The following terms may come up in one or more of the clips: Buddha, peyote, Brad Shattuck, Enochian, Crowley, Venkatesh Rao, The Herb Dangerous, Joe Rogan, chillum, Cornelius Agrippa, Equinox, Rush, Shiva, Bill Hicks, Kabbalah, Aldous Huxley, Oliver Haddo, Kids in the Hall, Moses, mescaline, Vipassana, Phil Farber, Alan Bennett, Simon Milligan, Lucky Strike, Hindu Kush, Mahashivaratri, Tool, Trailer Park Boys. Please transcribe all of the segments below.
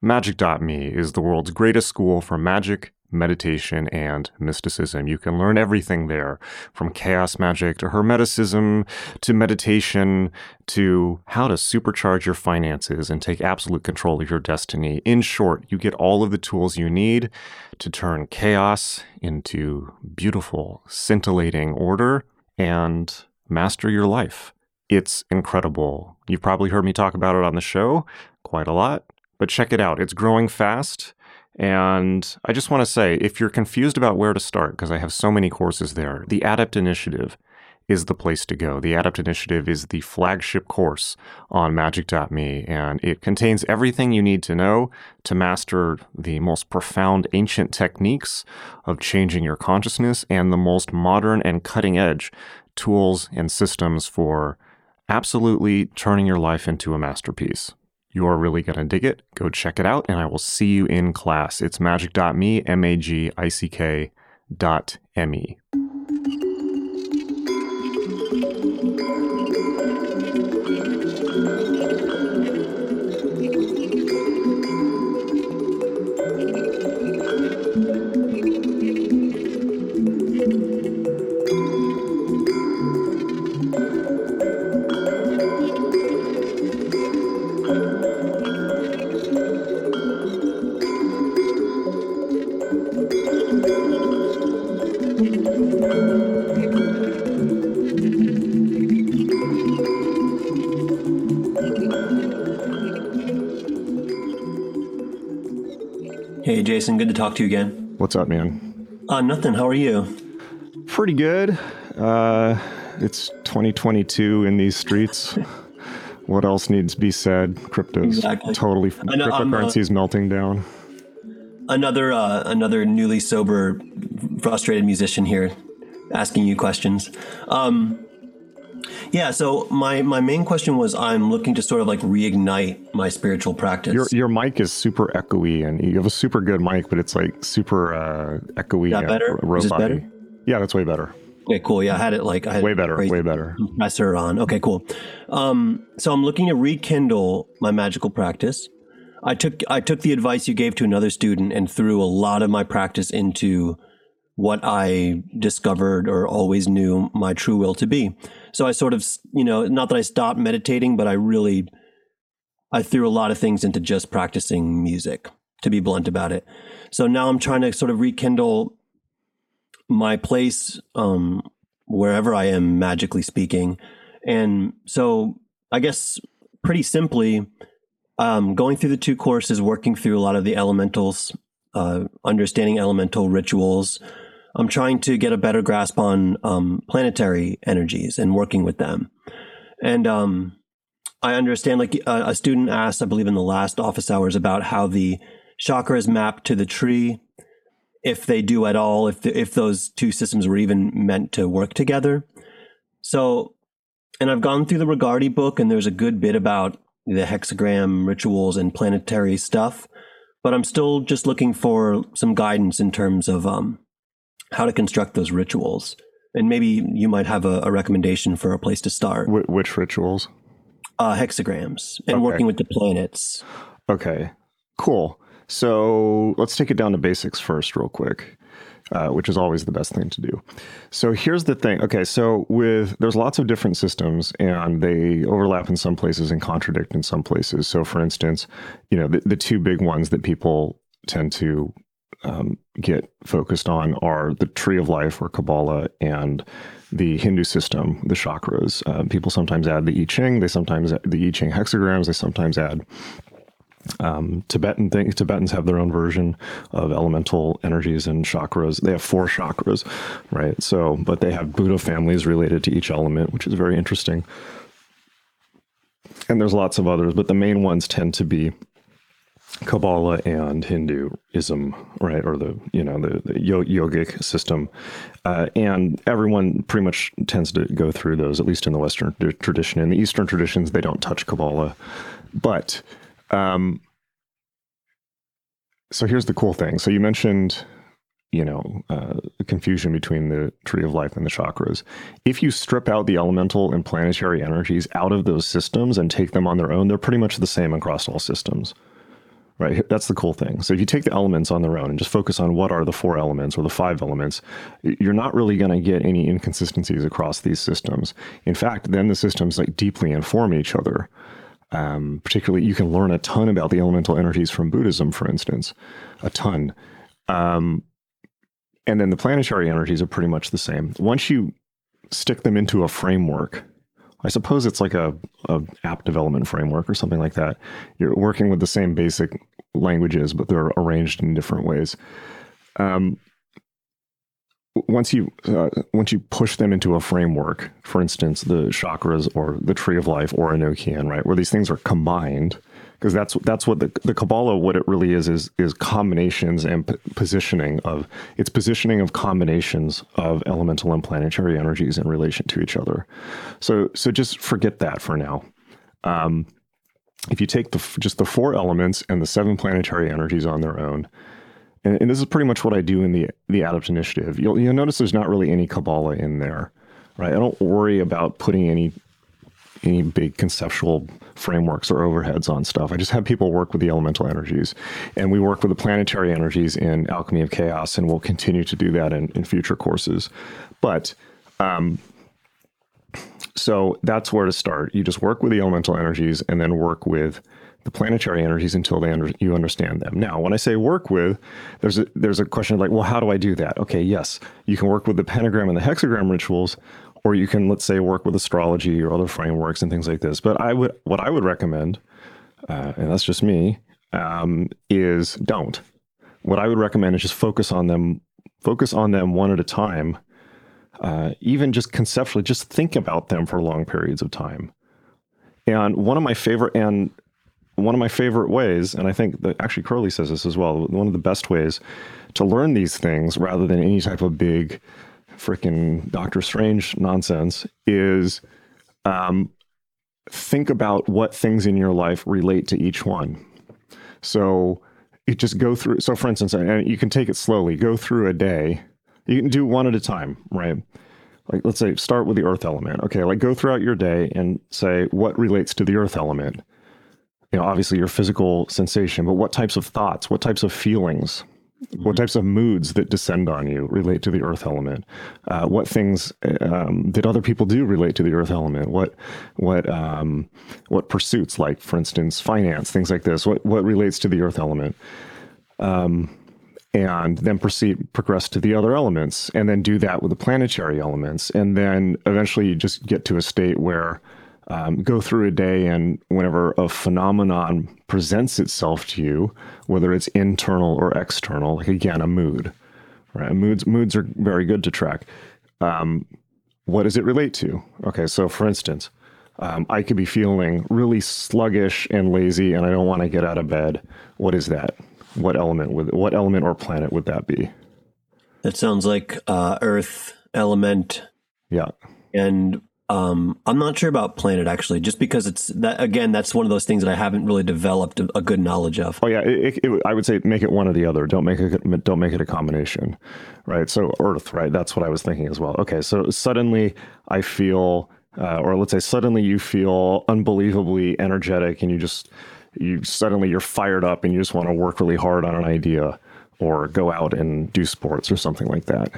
Magic.me is the world's greatest school for magic, meditation, and mysticism. You can learn everything there, from chaos magic to hermeticism to meditation to how to supercharge your finances and take absolute control of your destiny. In short, you get all of the tools you need to turn chaos into beautiful, scintillating order and master your life. It's incredible. You've probably heard me talk about it on the show quite a lot. But check it out. It's growing fast. And I just want to say, if you're confused about where to start, because I have so many courses there, the ADAPT Initiative is the place to go. The ADAPT Initiative is the flagship course on Magic.me, and it contains everything you need to know to master the most profound ancient techniques of changing your consciousness and the most modern and cutting-edge tools and systems for absolutely turning your life into a masterpiece. You are really going to dig it. Go check it out, and I will see you in class. It's magic.me, magick.me. Hey, Jason, good to talk to you again. What's up, man? Nothing. How are you? Pretty good. It's 2022 in these streets. What else needs to be said? Crypto's exactly. Totally, cryptocurrency's melting down. Another newly sober, frustrated musician here asking you questions. Yeah, so my main question was I'm looking to sort of like reignite my spiritual practice. Your mic is super echoey, and you have a super good mic, but it's like super echoey. That better? Is this better? Yeah, that's way better. Okay, cool. Yeah, I had way better compressor on. Okay, cool. So I'm looking to rekindle my magical practice. I took the advice you gave to another student and threw a lot of my practice into what I discovered or always knew my true will to be. So I sort of, not that I stopped meditating, but I threw a lot of things into just practicing music, to be blunt about it. So now I'm trying to sort of rekindle my place wherever I am, magically speaking. And so I guess pretty simply, going through the two courses, working through a lot of the elementals, understanding elemental rituals, I'm trying to get a better grasp on planetary energies and working with them. And I understand, like a student asked, I believe in the last office hours, about how the chakras map to the tree, if they do at all, if those two systems were even meant to work together. So, and I've gone through the Regardi book, and there's a good bit about the hexagram rituals and planetary stuff, but I'm still just looking for some guidance in terms of how to construct those rituals. And maybe you might have a recommendation for a place to start. Which rituals? Hexagrams and working with the planets. Okay, cool. So let's take it down to basics first real quick, which is always the best thing to do. So here's the thing. Okay, so there's lots of different systems, and they overlap in some places and contradict in some places. So for instance, the two big ones that people tend to get focused on are the Tree of Life, or Kabbalah, and the Hindu system, the chakras. People sometimes add the I Ching. They sometimes add the I Ching hexagrams. They sometimes add Tibetan things. Tibetans have their own version of elemental energies and chakras. They have 4 chakras, right? So, but they have Buddha families related to each element, which is very interesting. And there's lots of others, but the main ones tend to be Kabbalah and Hinduism, right? Or the yogic system. And everyone pretty much tends to go through those, at least in the Western tradition. In the Eastern traditions, they don't touch Kabbalah, but so here's the cool thing. So you mentioned, the confusion between the Tree of Life and the chakras. If you strip out the elemental and planetary energies out of those systems and take them on their own, they're pretty much the same across all systems, right? That's the cool thing. So if you take the elements on their own and just focus on what are the four elements or the five elements, you're not really going to get any inconsistencies across these systems. In fact, then the systems like deeply inform each other. Particularly, you can learn a ton about the elemental energies from Buddhism, for instance, a ton. And then the planetary energies are pretty much the same. Once you stick them into a framework, I suppose it's like a app development framework or something like that. You're working with the same basic languages, but they're arranged in different ways. Once you push them into a framework, for instance, the chakras or the Tree of Life or Enochian, right, where these things are combined, because that's what the Kabbalah, what it really is combinations and positioning of combinations of elemental and planetary energies in relation to each other. So just forget that for now. If you take just the four elements and the seven planetary energies on their own. And this is pretty much what I do in the ADAPT Initiative. You'll notice there's not really any Kabbalah in there, right? I don't worry about putting any big conceptual frameworks or overheads on stuff. I just have people work with the elemental energies. And we work with the planetary energies in Alchemy of Chaos, and we'll continue to do that in future courses. But so that's where to start. You just work with the elemental energies and then work with the planetary energies until you understand them. Now, when I say work with, there's a question of like, well, how do I do that? Okay, yes, you can work with the pentagram and the hexagram rituals, or you can, let's say, work with astrology or other frameworks and things like this. But what I would recommend, and that's just me, is don't. What I would recommend is just focus on them one at a time. Even just conceptually, just think about them for long periods of time. And one of my favorite ways, and I think that actually Crowley says this as well, one of the best ways to learn these things rather than any type of big freaking Doctor Strange nonsense is think about what things in your life relate to each one. So you just go through. So for instance, and you can take it slowly, go through a day. You can do one at a time, right? Like let's say start with the earth element. Okay, like go throughout your day and say what relates to the earth element. You know, obviously your physical sensation, but what types of thoughts, what types of feelings, what types of moods that descend on you relate to the earth element? What things did other people do relate to the earth element? What pursuits, like for instance, finance, things like this, what relates to the earth element? And then progress to the other elements, and then do that with the planetary elements. And then eventually you just get to a state where go through a day, and whenever a phenomenon presents itself to you, whether it's internal or external, like again, a mood, right? Moods are very good to track. What does it relate to? Okay, so for instance, I could be feeling really sluggish and lazy, and I don't want to get out of bed. What is that? What element or planet would that be? That sounds like Earth element. Yeah, and. I'm not sure about planet actually, just because it's that again. That's one of those things that I haven't really developed a good knowledge of. Oh yeah, I would say make it one or the other. Don't make it a combination, right? So Earth, right? That's what I was thinking as well. Okay, so suddenly I feel, or let's say suddenly you feel unbelievably energetic, and you suddenly you're fired up, and you just want to work really hard on an idea, or go out and do sports or something like that.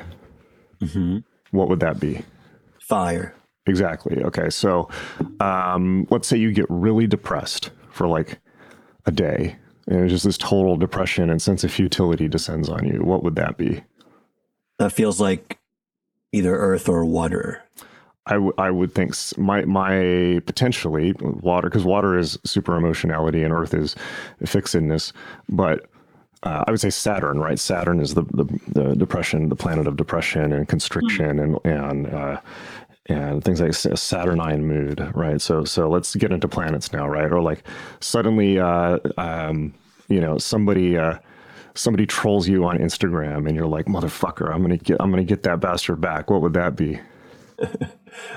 Mm-hmm. What would that be? Fire. Exactly. Okay. So, let's say you get really depressed for like a day, and it's just this total depression and sense of futility descends on you. What would that be? That feels like either earth or water. I would think my potentially water, because water is super emotionality and earth is fixedness, but I would say Saturn, right? Saturn is the depression, the planet of depression and constriction and things like a Saturnine mood, right? So let's get into planets now, right? Or like suddenly, somebody trolls you on Instagram, and you're like, motherfucker, I'm gonna get that bastard back. What would that be?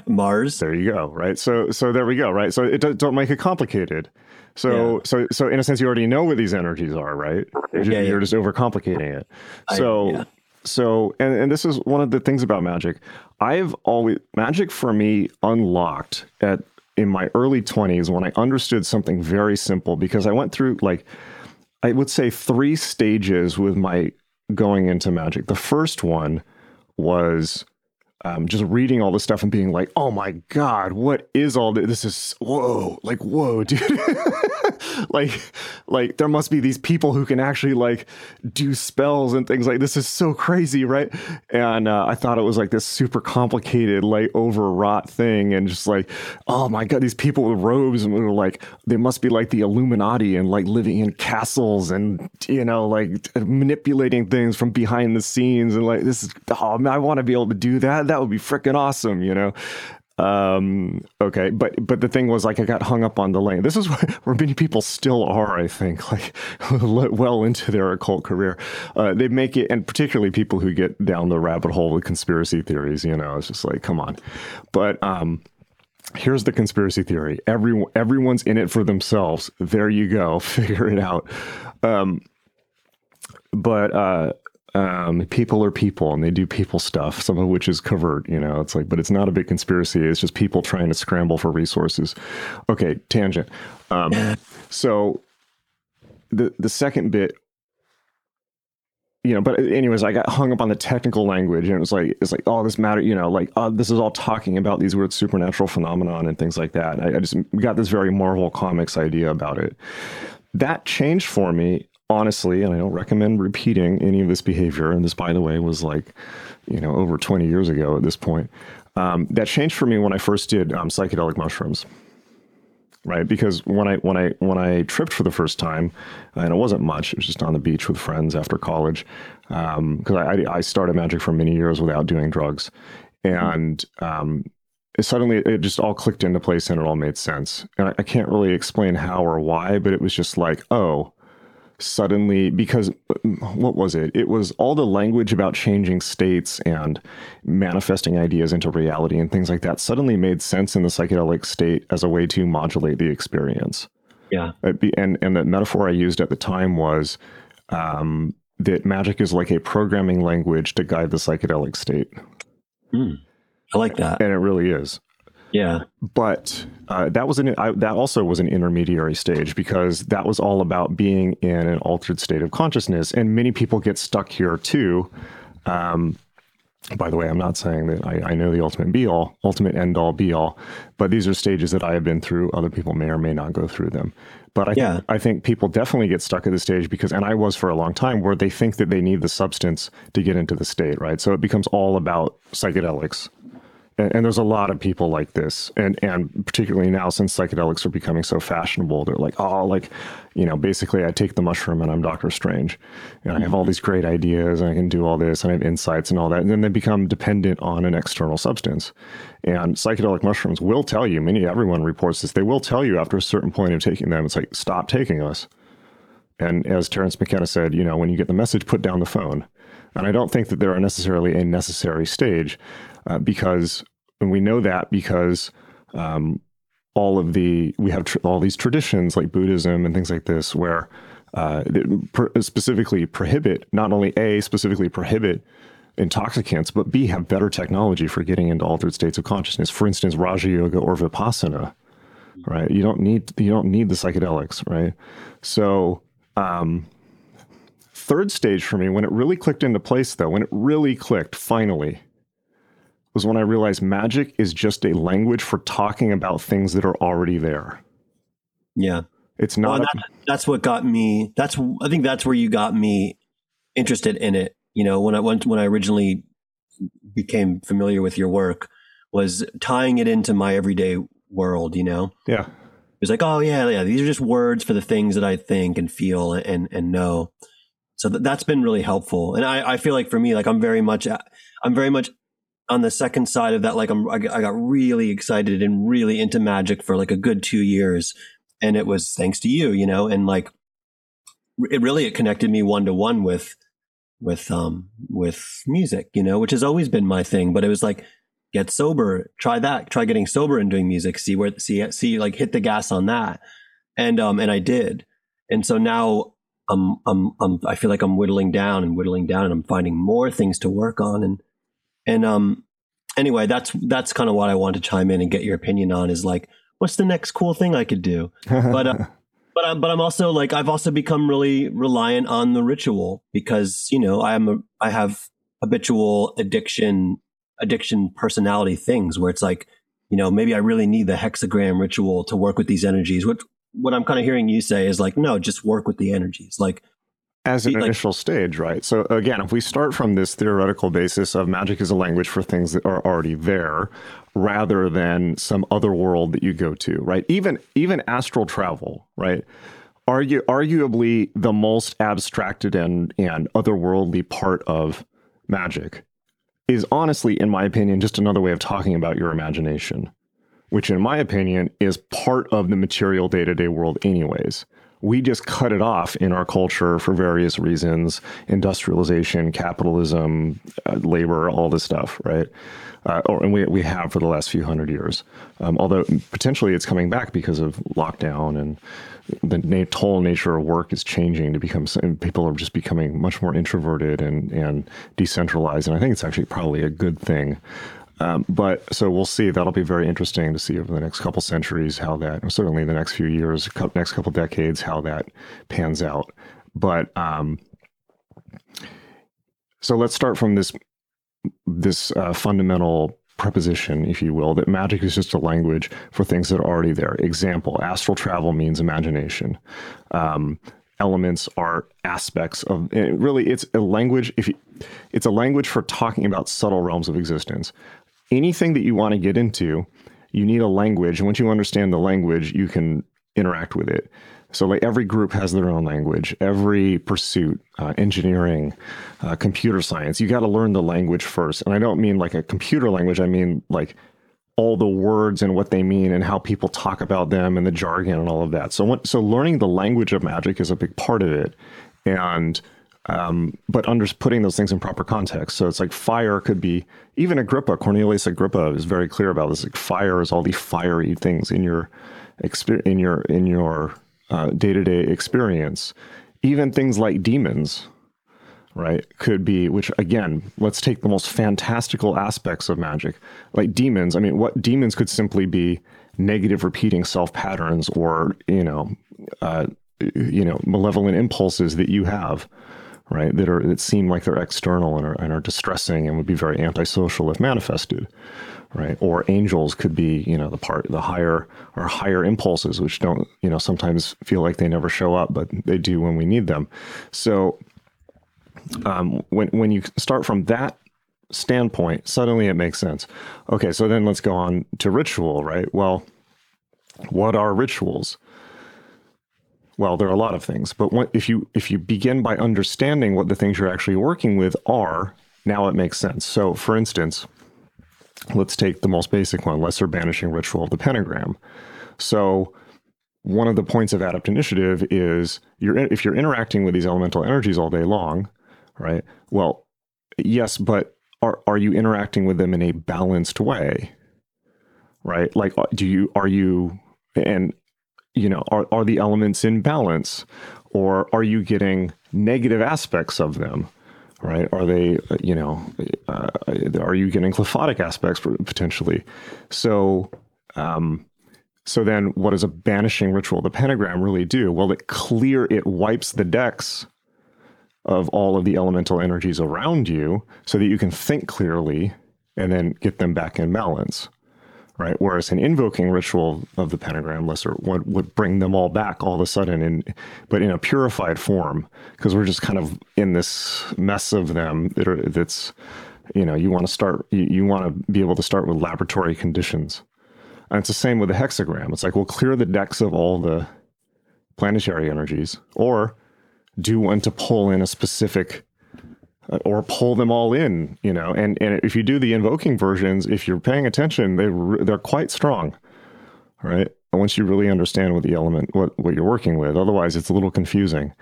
Mars. There you go, right? So there we go, right? So it don't make it complicated. So yeah. so in a sense, you already know what these energies are, right? You're just overcomplicating it. So, this is one of the things about magic. Magic for me unlocked in my early 20s when I understood something very simple, because I went through like I would say, three stages with my going into magic. The first one was just reading all this stuff and being like, oh my God, what is all this? This is, whoa, like, whoa, dude. like there must be these people who can actually like do spells and things like this is so crazy, right? And I thought it was like this super complicated, like overwrought thing, and just like, oh my God, these people with robes, and we were like, they must be like the Illuminati and like living in castles and, you know, like manipulating things from behind the scenes, and like this is, oh man, I want to be able to do that. That would be freaking awesome, you know. Okay. But the thing was, like, I got hung up on the lane. This is where many people still are, I think, like well into their occult career. They make it, and particularly people who get down the rabbit hole with conspiracy theories, you know, it's just like, come on. But, here's the conspiracy theory. Everyone's in it for themselves. There you go. Figure it out. People are people, and they do people stuff, some of which is covert, you know. It's like, but it's not a big conspiracy. It's just people trying to scramble for resources. Okay, tangent. So the second bit, you know, but anyways, I got hung up on the technical language, and it's like, oh, this matter, you know, like, this is all talking about these weird supernatural phenomenon and things like that. I just got this very Marvel Comics idea about it. That changed for me, honestly, and I don't recommend repeating any of this behavior, and this, by the way, was like, you know, over 20 years ago at this point, that changed for me when I first did psychedelic mushrooms, right? Because when I tripped for the first time, and it wasn't much, it was just on the beach with friends after college, because I started magic for many years without doing drugs, and suddenly it just all clicked into place, and it all made sense. And I can't really explain how or why, but it was just like, oh, suddenly, because what was it? It was all the language about changing states and manifesting ideas into reality and things like that suddenly made sense in the psychedelic state as a way to modulate the experience. Yeah. And the metaphor I used at the time was that magic is like a programming language to guide the psychedelic state. Mm, I like that. And it really is. Yeah. But that also was an intermediary stage, because that was all about being in an altered state of consciousness. And many people get stuck here too. By the way, I'm not saying that I know the ultimate end all be all, but these are stages that I have been through. Other people may or may not go through them. But I think people definitely get stuck at the stage because, and I was for a long time, where they think that they need the substance to get into the state, right? So it becomes all about psychedelics. And there's a lot of people like this, and particularly now, since psychedelics are becoming so fashionable, they're like, oh, like, you know, basically I take the mushroom and I'm Doctor Strange, and I have all these great ideas, and I can do all this, and I have insights and all that. And then they become dependent on an external substance. And psychedelic mushrooms will tell you, everyone reports this, they will tell you after a certain point of taking them, it's like, stop taking us. And as Terence McKenna said, you know, when you get the message, put down the phone. And I don't think that they're necessarily a necessary stage, because, and we know that because all these traditions like Buddhism and things like this, where specifically prohibit intoxicants, but B, have better technology for getting into altered states of consciousness. For instance, Raja Yoga or Vipassana, right? You don't need the psychedelics, right? So, third stage for me, when it really clicked into place, though, finally, was when I realized magic is just a language for talking about things that are already there. Yeah. It's not. Well, that's what got me. I think that's where you got me interested in it. You know, when I originally became familiar with your work, was tying it into my everyday world, you know? Yeah. It was like, oh yeah. These are just words for the things that I think and feel and know. So that's been really helpful. And I feel like for me, like I'm very much on the second side of that. Like I got really excited and really into magic for like a good 2 years, and it was thanks to you, you know, and like it connected me one-to-one with music, you know, which has always been my thing, but it was like, get sober, try getting sober and doing music, see like hit the gas on that. And I did. And so now, I feel like I'm whittling down, and I'm finding more things to work on. And anyway, that's kind of what I want to chime in and get your opinion on, is like, what's the next cool thing I could do? But But I'm also like, I've also become really reliant on the ritual because, you know, I have habitual addiction personality things where it's like, you know, maybe I really need the hexagram ritual to work with these energies. What I'm kind of hearing you say is like, no, just work with the energies. Like, as an initial stage, right? So again, if we start from this theoretical basis of magic is a language for things that are already there, rather than some other world that you go to, right? Even astral travel, right? Arguably the most abstracted and otherworldly part of magic is honestly, in my opinion, just another way of talking about your imagination, which in my opinion is part of the material day-to-day world anyways. We just cut it off in our culture for various reasons: industrialization, capitalism, labor, all this stuff, right? And we have for the last few hundred years. Although potentially it's coming back because of lockdown, and the total nature of work is changing to become, and people are just becoming much more introverted and decentralized. And I think it's actually probably a good thing. So we'll see. That'll be very interesting to see over the next couple centuries how that, certainly the next few years, next couple decades, how that pans out. But so let's start from this fundamental preposition, if you will, that magic is just a language for things that are already there. Example: astral travel means imagination. Elements are aspects of it. Really, it's a language. It's a language for talking about subtle realms of existence. Anything that you want to get into, you need a language. And once you understand the language, you can interact with it. So like every group has their own language, every pursuit, engineering, computer science, you got to learn the language first. And I don't mean like a computer language. I mean like all the words and what they mean and how people talk about them and the jargon and all of that. So learning the language of magic is a big part of it. And but under putting those things in proper context. So it's like fire could be, even Agrippa, Cornelius Agrippa is very clear about this. Like fire is all the fiery things in your day-to-day experience. Even things like demons, right, could be, which again, let's take the most fantastical aspects of magic, like demons. I mean, what demons could simply be negative repeating self-patterns or, malevolent impulses that you have, right, that seem like they're external and are distressing and would be very antisocial if manifested, right? Or angels could be, the higher impulses, which don't, sometimes feel like they never show up, but they do when we need them. So when you start from that standpoint, suddenly it makes sense. Okay, so then let's go on to ritual, right? Well, what are rituals? Well, there are a lot of things, but if you begin by understanding what the things you're actually working with are, now it makes sense. So, for instance, let's take the most basic one, lesser banishing ritual of the pentagram. So, one of the points of ADAPT Initiative is if you're interacting with these elemental energies all day long, right? Well, yes, but are you interacting with them in a balanced way, right? Like, are the elements in balance, or are you getting negative aspects of them, right? Are they, are you getting cliffotic aspects potentially? So then what does a banishing ritual of the pentagram really do? Well, it wipes the decks of all of the elemental energies around you so that you can think clearly and then get them back in balance. Right. Whereas an invoking ritual of the pentagram, lesser, would bring them all back all of a sudden, but in a purified form, because we're just kind of in this mess of them you want to be able to start with laboratory conditions. And it's the same with the hexagram. It's like, we'll clear the decks of all the planetary energies, or do one to pull in a specific, or pull them all in, and if you do the invoking versions, if you're paying attention, they're quite strong, right? Once you really understand what the element, what you're working with, otherwise it's a little confusing.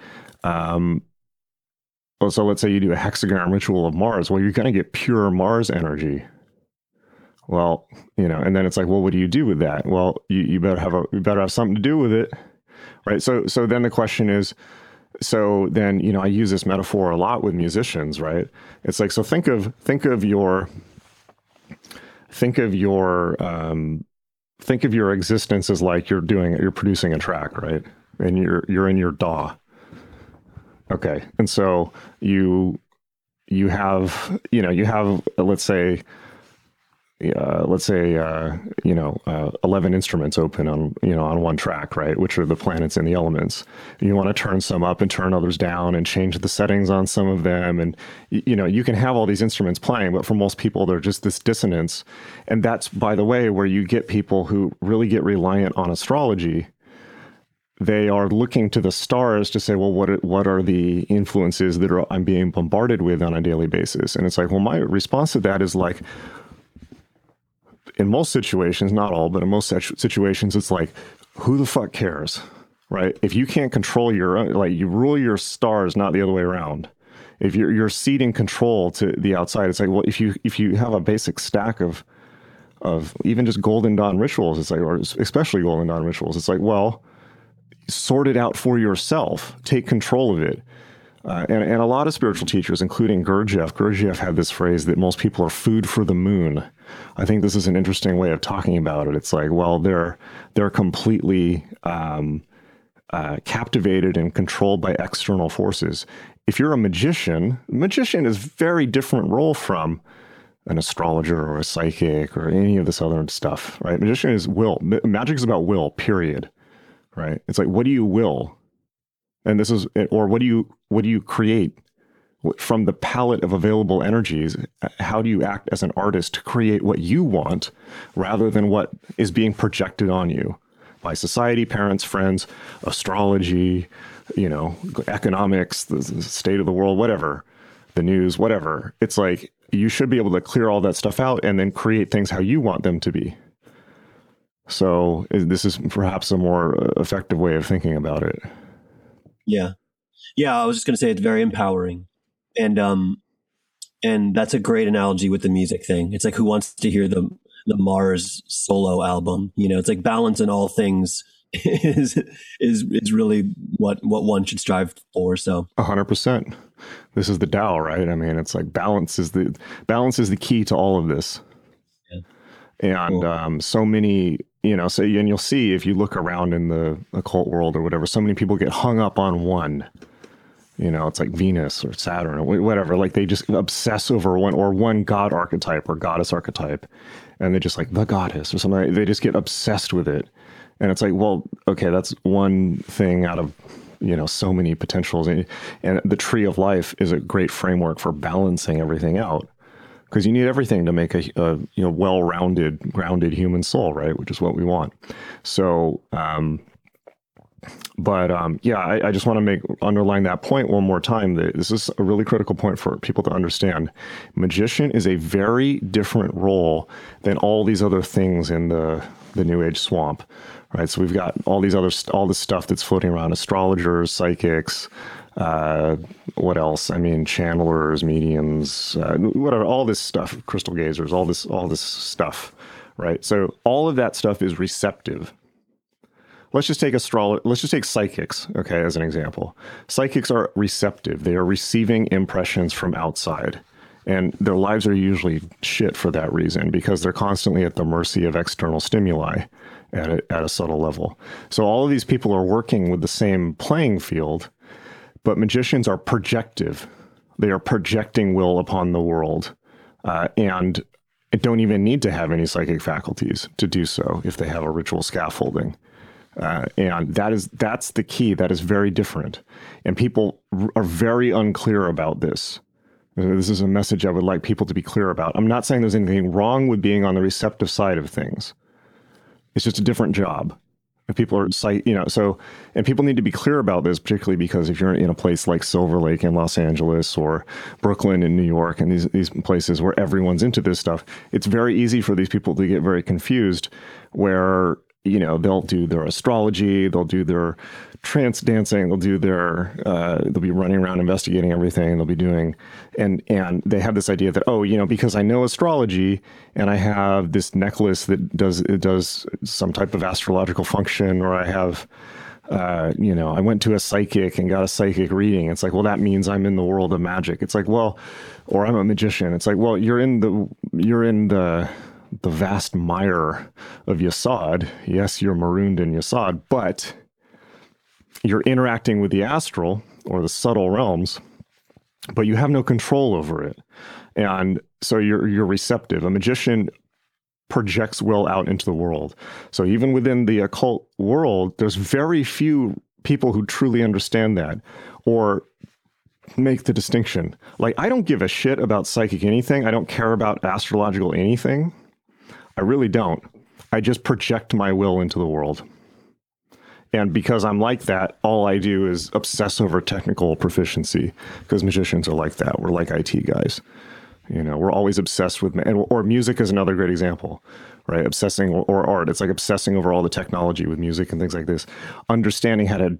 So let's say you do a hexagram ritual of Mars. Well, you're going to get pure Mars energy. Well, and then it's like, well, what do you do with that? Well, you better have something to do with it, right? So then the question is, I use this metaphor a lot with musicians, right? It's like, so think of your existence as like you're producing a track, right? and you're in your DAW. Okay. And so you have, you have, let's say 11 instruments open on, on one track, right? Which are the planets and the elements. And you want to turn some up and turn others down and change the settings on some of them. And, you can have all these instruments playing, but for most people, they're just this dissonance. And that's, by the way, where you get people who really get reliant on astrology. They are looking to the stars to say, well, what are the influences that I'm being bombarded with on a daily basis? And it's like, well, my response to that is like, in most situations, not all, but in most situations, it's like, who the fuck cares, right? If you can't control your own, like you rule your stars, not the other way around. If you're ceding control to the outside, it's like, well, if you have a basic stack of even just Golden Dawn rituals, it's like, or especially Golden Dawn rituals, it's like, well, sort it out for yourself, take control of it. And a lot of spiritual teachers, including Gurdjieff had this phrase that most people are food for the moon. I think this is an interesting way of talking about it. It's like, well, they're completely captivated and controlled by external forces. If you're a magician is very different role from an astrologer or a psychic or any of this other stuff, right? Magician is will. Magic is about will, period. Right? It's like, what do you will? And this is, or what do you create from the palette of available energies? How do you act as an artist to create what you want rather than what is being projected on you by society, parents, friends, astrology, economics, the state of the world, whatever, the news, whatever. It's like, you should be able to clear all that stuff out and then create things how you want them to be. So this is perhaps a more effective way of thinking about it. Yeah. Yeah. I was just going to say it's very empowering. And that's a great analogy with the music thing. It's like, who wants to hear the Mars solo album? It's like balance in all things is really what one should strive for. So 100%, this is the Tao, right? I mean, it's like balance is the key to all of this. And so many, and you'll see if you look around in the occult world or whatever, so many people get hung up on one, it's like Venus or Saturn or whatever, like they just obsess over one god archetype or goddess archetype. And they just like the goddess or something, they just get obsessed with it. And it's like, well, okay, that's one thing out of, so many potentials. And the Tree of Life is a great framework for balancing everything out. Because you need everything to make a well-rounded, grounded human soul, right? Which is what we want. So, I just want to underline that point one more time. That this is a really critical point for people to understand. Magician is a very different role than all these other things in the New Age swamp, right? So we've got all this stuff that's floating around: astrologers, psychics. What else? I mean, channelers, mediums, whatever, all this stuff, crystal gazers, all this stuff, right? So all of that stuff is receptive. Let's just take psychics, okay, as an example. Psychics are receptive. They are receiving impressions from outside, and their lives are usually shit for that reason, because they're constantly at the mercy of external stimuli at a subtle level. So all of these people are working with the same playing field. But magicians are projective. They are projecting will upon the world, and don't even need to have any psychic faculties to do so if they have a ritual scaffolding. And that's the key. That is very different. And people are very unclear about this. This is a message I would like people to be clear about. I'm not saying there's anything wrong with being on the receptive side of things. It's just a different job. People are, and people need to be clear about this, particularly because if you're in a place like Silver Lake in Los Angeles or Brooklyn in New York and these places where everyone's into this stuff, it's very easy for these people to get very confused where, they'll do their astrology, they'll do their trance dancing, they'll do their, they'll be running around investigating everything they'll be doing. And they have this idea that, because I know astrology and I have this necklace that does some type of astrological function, or I have, I went to a psychic and got a psychic reading. It's like, well, that means I'm in the world of magic. It's like, well, or I'm a magician. It's like, well, you're in the vast mire of Yasod. Yes, you're marooned in Yasod, but you're interacting with the astral or the subtle realms, but you have no control over it. And so you're receptive. A magician projects will out into the world. So even within the occult world, there's very few people who truly understand that or make the distinction. Like, I don't give a shit about psychic anything. I don't care about astrological anything. I really don't. I just project my will into the world. And because I'm like that, all I do is obsess over technical proficiency, because magicians are like that. We're like IT guys. You know, we're always obsessed with, or music is another great example, right? Obsessing, or art. It's like obsessing over all the technology with music and things like this. Understanding how to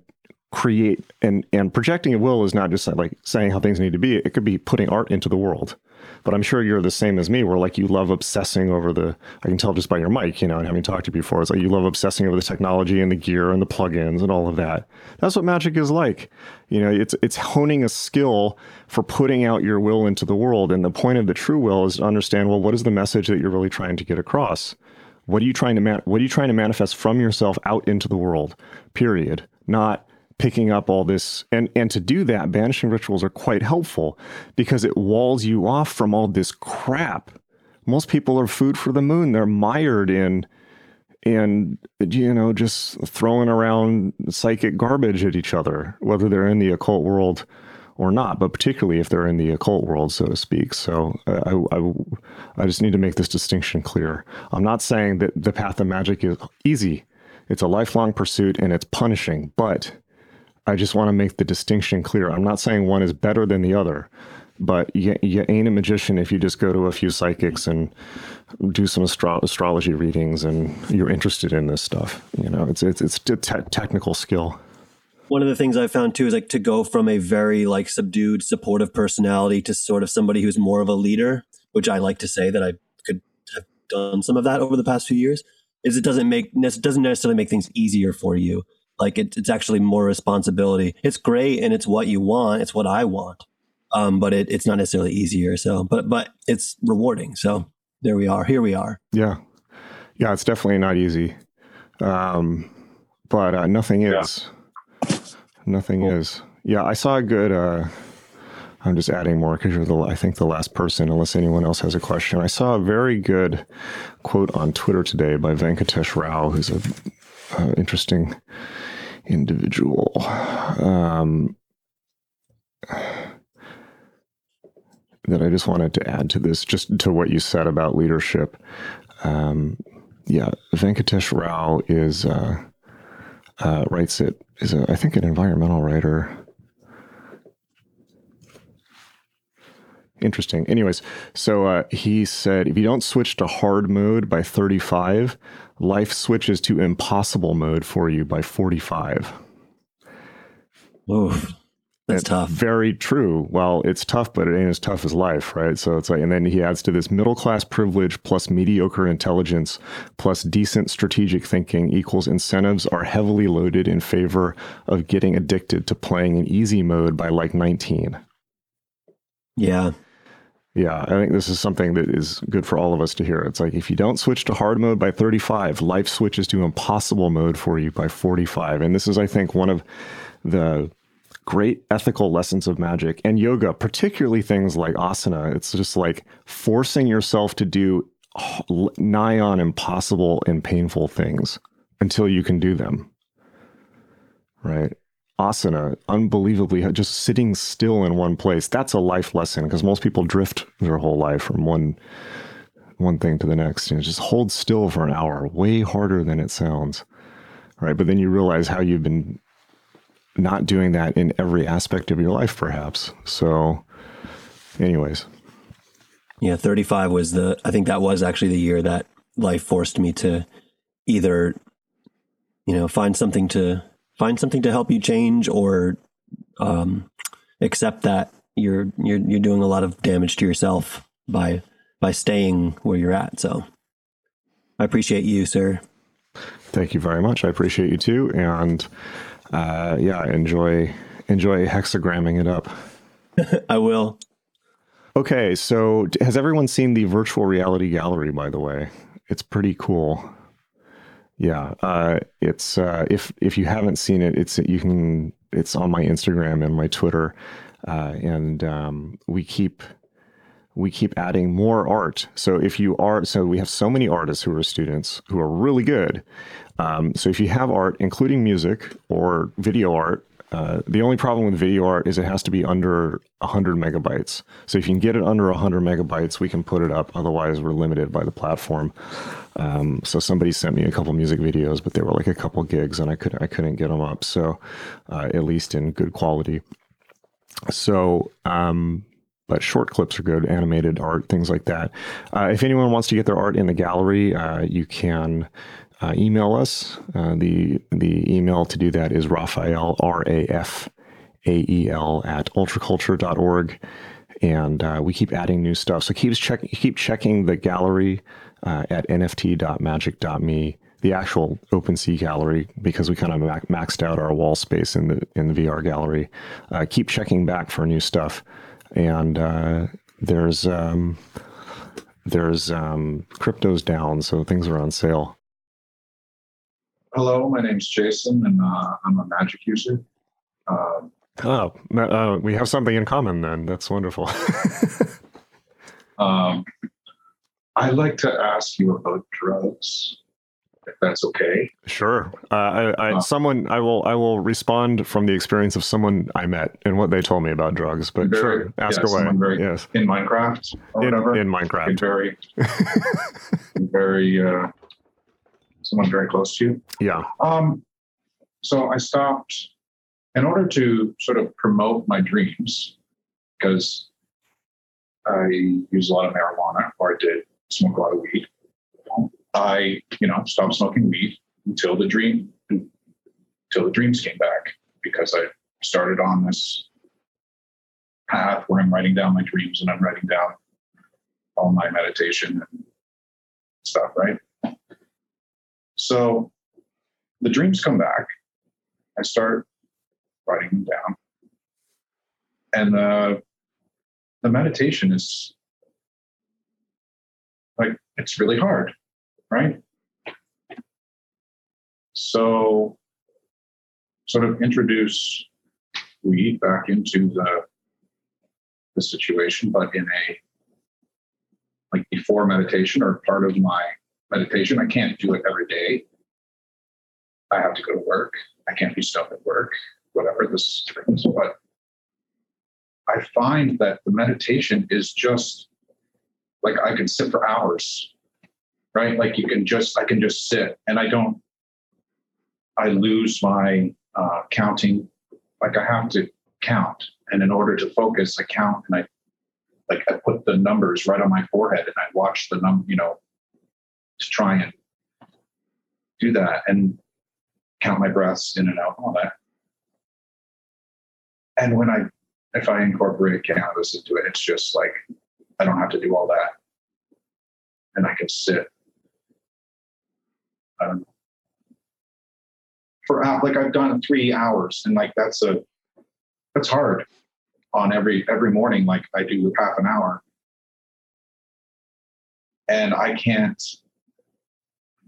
create and projecting at will is not just like saying how things need to be. It could be putting art into the world. But I'm sure you're the same as me, where like you love obsessing over the, I can tell just by your mic, you know, and having talked to you before, it's like you love obsessing over the technology and the gear and the plugins and all of that. That's what magic is like. You know, it's honing a skill for putting out your will into the world. And the point of the true will is to understand, well, what is the message that you're really trying to get across? What are you trying to manifest from yourself out into the world? Period. Not picking up all this, and to do that, banishing rituals are quite helpful because it walls you off from all this crap. Most people are food for the moon. They're mired in, you know, just throwing around psychic garbage at each other, whether they're in the occult world or not, but particularly if they're in the occult world, so to speak. So I just need to make this distinction clear. I'm not saying that the path of magic is easy. It's a lifelong pursuit and it's punishing, but I just want to make the distinction clear. I'm not saying one is better than the other, but you ain't a magician if you just go to a few psychics and do some astrology readings and you're interested in this stuff. You know, it's a technical skill. One of the things I found too is like to go from a very like subdued, supportive personality to sort of somebody who's more of a leader, which I like to say that I could have done some of that over the past few years, is it doesn't necessarily make things easier for you. Like it's actually more responsibility. It's great and it's what you want. It's what I want. But it's not necessarily easier. So, but it's rewarding. So there we are. Here we are. Yeah. Yeah. It's definitely not easy. But nothing is. Yeah. Nothing cool. Is. Yeah. I saw a good, I'm just adding more because you're I think the last person, unless anyone else has a question. I saw a very good quote on Twitter today by Venkatesh Rao, who's a interesting individual. That I just wanted to add to this, just to what you said about leadership. Venkatesh Rao is writes, I think, an environmental writer. Interesting. Anyways, so he said, if you don't switch to hard mode by 35, life switches to impossible mode for you by 45. Whoa, that's tough. Very true. Well, it's tough, but it ain't as tough as life, right? So it's like, and then he adds to this, middle-class privilege plus mediocre intelligence plus decent strategic thinking equals incentives are heavily loaded in favor of getting addicted to playing in easy mode by like 19. Yeah. Yeah, I think this is something that is good for all of us to hear. It's like, if you don't switch to hard mode by 35, life switches to impossible mode for you by 45. And this is, I think, one of the great ethical lessons of magic and yoga, particularly things like asana. It's just like forcing yourself to do nigh on impossible and painful things until you can do them, right? Asana, unbelievably, just sitting still in one place. That's a life lesson because most people drift their whole life from one thing to the next. You know, just hold still for an hour, way harder than it sounds, right? But then you realize how you've been not doing that in every aspect of your life, perhaps. So anyways. Yeah, 35 was I think that was actually the year that life forced me to either, you know, find something to help you change or accept that you're doing a lot of damage to yourself by staying where you're at. So I appreciate you, sir. Thank you very much. I appreciate you too. And enjoy hexagramming it up. I will. Okay. So has everyone seen the virtual reality gallery, by the way? It's pretty cool. Yeah. It's, if you haven't seen it, it's on my Instagram and my Twitter. We keep adding more art. So we have so many artists who are students who are really good. So if you have art, including music or video art, the only problem with video art is it has to be under 100 megabytes. So if you can get it under 100 megabytes, we can put it up. Otherwise, we're limited by the platform. So somebody sent me a couple music videos, but they were like a couple gigs, and I couldn't get them up. So at least in good quality. So, but short clips are good, animated art, things like that. If anyone wants to get their art in the gallery, you can email us. The email to do that is Raphael, Rafael, @ultraculture.org. And we keep adding new stuff. So keep checking the gallery at nft.magic.me, the actual OpenSea gallery, because we kind of maxed out our wall space in the VR gallery. Keep checking back for new stuff. And there's crypto's down, so things are on sale. Hello, my name's Jason, and I'm a magic user. We have something in common then. That's wonderful. I'd like to ask you about drugs, if that's okay. Sure. I will respond from the experience of someone I met and what they told me about drugs, but sure, ask away. Yes. In Minecraft or whatever? In Minecraft. Very, someone very close to you? Yeah. So I stopped in order to sort of promote my dreams, because I use a lot of marijuana, or I did smoke a lot of weed. I, stopped smoking weed until the dreams came back, because I started on this path where I'm writing down my dreams and I'm writing down all my meditation and stuff, right? So the dreams come back. I start writing them down. And the meditation is like, it's really hard. Right? So sort of introduce weed back into the situation, but in a, like, before meditation or part of my meditation. I can't do it every day. I have to go to work. I can't do stuff at work, whatever this is. But I find that the meditation is just like, I can sit for hours. Right? Like I can just sit, and I lose my counting. Like, I have to count. And in order to focus, I count, and I put the numbers right on my forehead, and I watch the number, to try and do that and count my breaths in and out, all that. And if I incorporate cannabis into it, it's just like, I don't have to do all that. And I can sit. I don't know. I've done 3 hours, and like that's hard. On every morning, like I do half an hour, and I can't.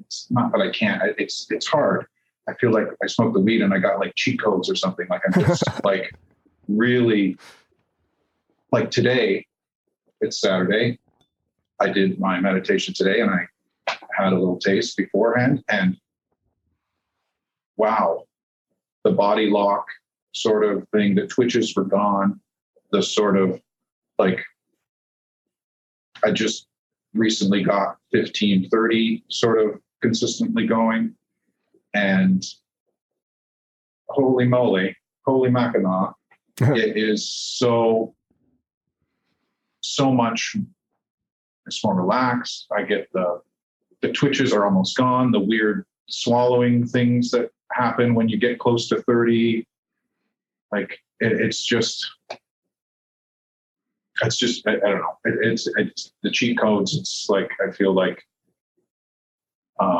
It's not that I can't. It's hard. I feel like I smoked the weed and I got like cheat codes or something. Like I'm just like really, like today. It's Saturday. I did my meditation today, and I had a little taste beforehand, and wow, the body lock sort of thing, the twitches were gone, the sort of like, I just recently got 15:30 sort of consistently going, and holy moly, holy mackinaw, it is so much. It's more relaxed. I get the twitches are almost gone. The weird swallowing things that happen when you get close to 30, like it's just I don't know. It's the cheat codes. It's like, I feel like, I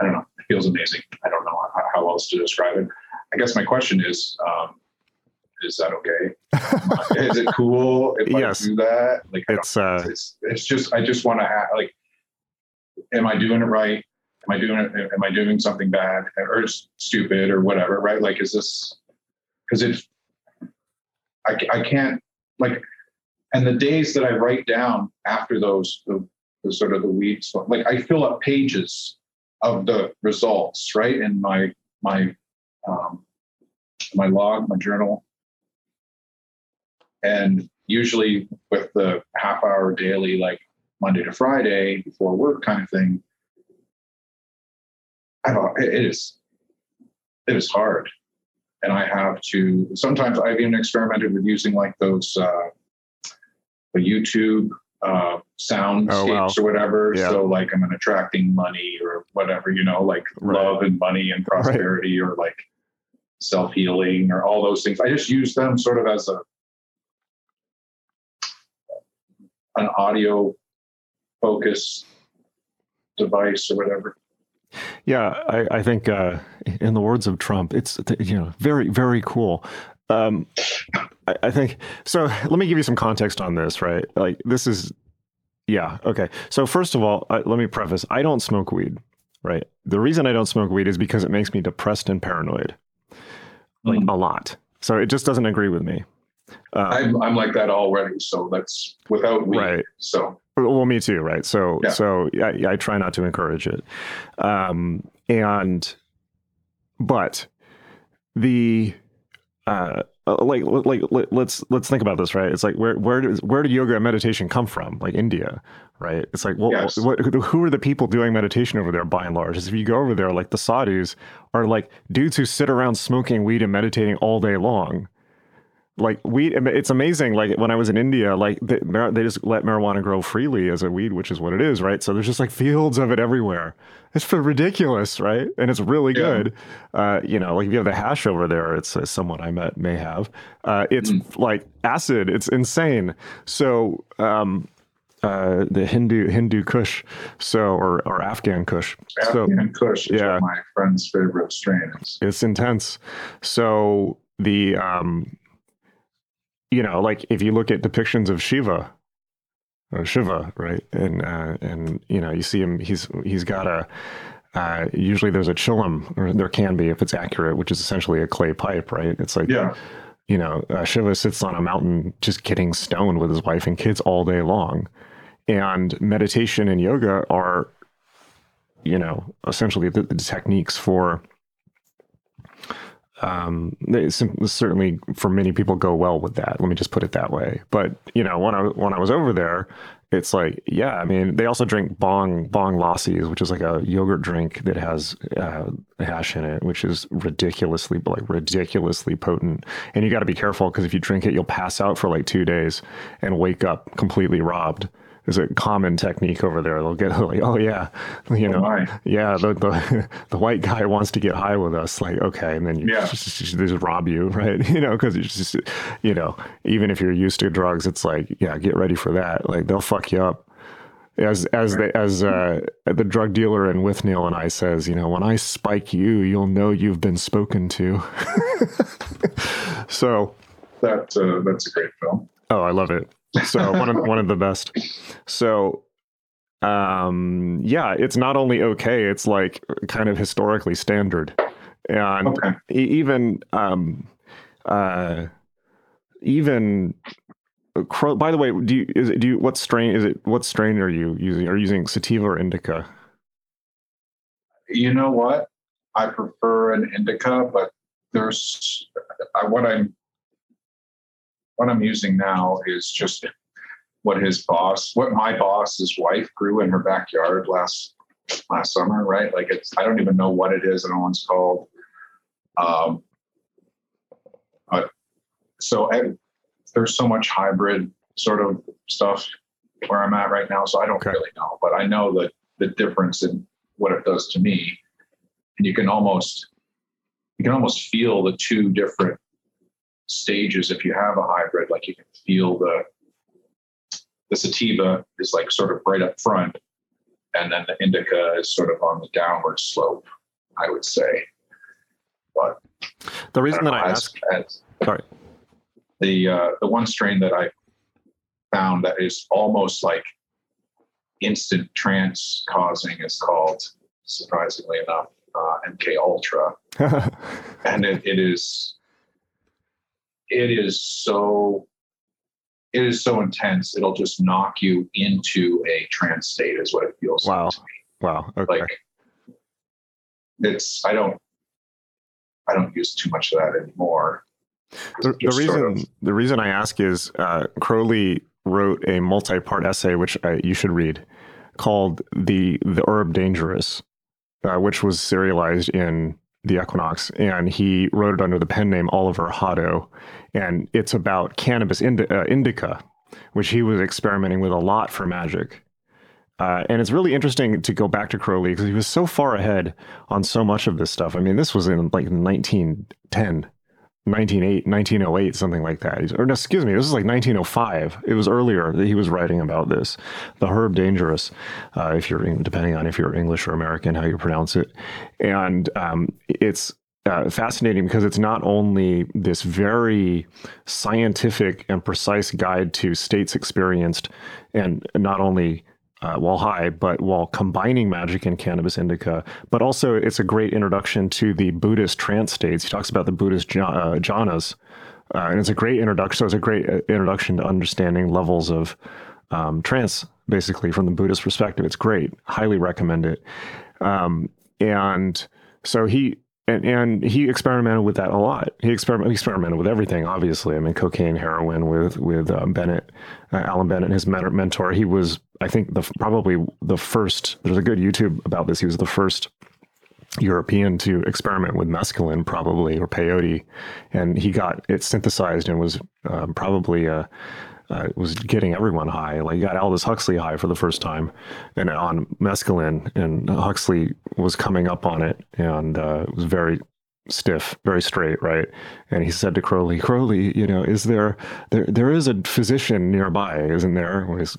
don't know. It feels amazing. I don't know how else to describe it. I guess my question is, is that okay? Is it cool if yes. I do that? Like, it's just, I just want to have, like, am I doing it right? Am I doing something bad or stupid or whatever, right? Like, is this, because I can't, like, and the days that I write down after those, the sort of the weeks, like I fill up pages of the results, right? In my log, my journal. And usually with the half hour daily, like Monday to Friday before work kind of thing, it is hard. And I have to, sometimes I've even experimented with using like those, the YouTube soundscapes or whatever. Yeah. So like I'm attracting money or whatever, you know, like love and money and prosperity or like self-healing or all those things. I just use them sort of as an audio focus device or whatever. Yeah, I think in the words of Trump, it's, you know, very, very cool. I think, so let me give you some context on this, right? Like this is, yeah, okay. So first of all, let me preface, I don't smoke weed, right? The reason I don't smoke weed is because it makes me depressed and paranoid, like a lot. So it just doesn't agree with me. I'm like that already. So that's without weed. Right. So. Well, me too. Right. So, yeah. So I try not to encourage it. But the, let's think about this, right? It's like, where did yoga and meditation come from? Like India, right? It's like, well, yes. Who are the people doing meditation over there by and large? If you go over there, like the sadhus are like dudes who sit around smoking weed and meditating all day long. Like weed, it's amazing. Like when I was in India, like they just let marijuana grow freely as a weed, which is what it is, right? So there's just like fields of it everywhere. It's ridiculous, right? And it's really good. You know, like if you have the hash over there, it's someone I met may have. It's like acid. It's insane. So the Hindu Kush, or Afghan Kush. Afghan Kush is one of my friend's favorite strains. It's intense. So the you know, like if you look at depictions of Shiva, right? And you know, you see him, he's got a, usually there's a chillum, or there can be if it's accurate, which is essentially a clay pipe, right? It's like, you know, Shiva sits on a mountain just getting stoned with his wife and kids all day long. And meditation and yoga are, you know, essentially the techniques for they certainly for many people go well with that. Let me just put it that way. But you know, when I was over there, it's like, yeah, I mean, they also drink bong lassis, which is like a yogurt drink that has hash in it, which is ridiculously potent. And you got to be careful because if you drink it, you'll pass out for like 2 days and wake up completely robbed. Is a common technique over there. They'll get like, oh yeah, you know, the white guy wants to get high with us. Like, okay. And then you just rob you. Right. You know, cause it's just, you know, even if you're used to drugs, it's like, yeah, get ready for that. Like they'll fuck you up as the drug dealer in With Neil and I says, you know, when I spike you, you'll know you've been spoken to. So that's a great film. Oh, I love it. So one of the best. So, yeah, it's not only okay, it's like kind of historically standard. And even by the way, what strain are you using? Are you using sativa or indica? You know what? I prefer an indica, but there's what I'm using now is just what my boss's wife grew in her backyard last summer, right? Like I don't even know what it is. I don't know what it's called. There's so much hybrid sort of stuff where I'm at right now. So I don't really know, but I know that the difference in what it does to me, and you can almost feel the two different stages. If you have a hybrid, like you can feel the sativa is like sort of right up front, and then the indica is sort of on the downward slope, I would say. But the reason the one strain that I found that is almost like instant trance causing is called surprisingly enough, MK Ultra. And it is so intense, it'll just knock you into a trance state is what it feels like to me. Wow. Okay. Like, I don't use too much of that anymore. The reason I ask is Crowley wrote a multi-part essay, which you should read, called The Herb Dangerous, which was serialized in the Equinox, and he wrote it under the pen name Oliver Haddo, and it's about cannabis indica, which he was experimenting with a lot for magic. And it's really interesting to go back to Crowley because he was so far ahead on so much of this stuff. I mean, this was in like 1910, 1908, something like that. This is like 1905. It was earlier that he was writing about this, The Herb Dangerous, depending on if you're English or American, how you pronounce it. And it's fascinating because it's not only this very scientific and precise guide to states experienced and not only while combining magic and cannabis indica, but also it's a great introduction to the Buddhist trance states. He talks about the Buddhist jhanas, and it's a great introduction. So it's a great introduction to understanding levels of trance, basically from the Buddhist perspective. It's great. Highly recommend it. And so he experimented with that a lot. He experimented with everything, obviously. I mean, cocaine, heroin with Bennett, Alan Bennett, his mentor. He was, I think, probably the first. There's a good YouTube about this. He was the first European to experiment with mescaline, probably, or peyote, and he got it synthesized and was was getting everyone high. Like, you got Aldous Huxley high for the first time and on mescaline, and Huxley was coming up on it and it was very stiff, very straight, right? And he said to Crowley, there is a physician nearby, isn't there? When he's